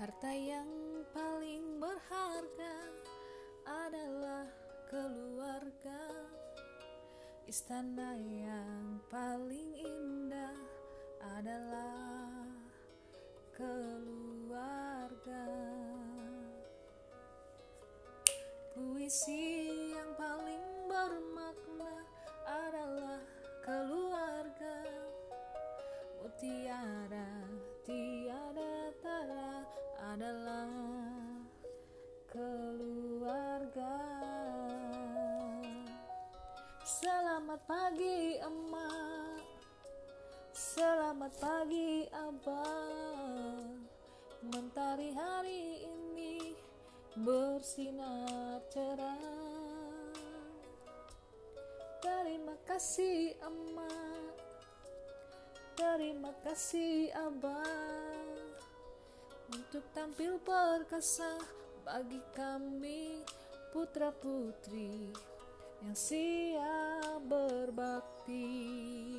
Harta yang paling berharga adalah keluarga. Istana yang paling indah adalah keluarga. Puisi yang paling bermakna adalah keluarga. Mutiara tiada tara adalah keluarga. Selamat pagi emak, selamat pagi abang. Mentari hari ini bersinar cerah. Terima kasih emak, terima kasih abang, untuk tampil perkasa bagi kami putra putri yang siap berbakti.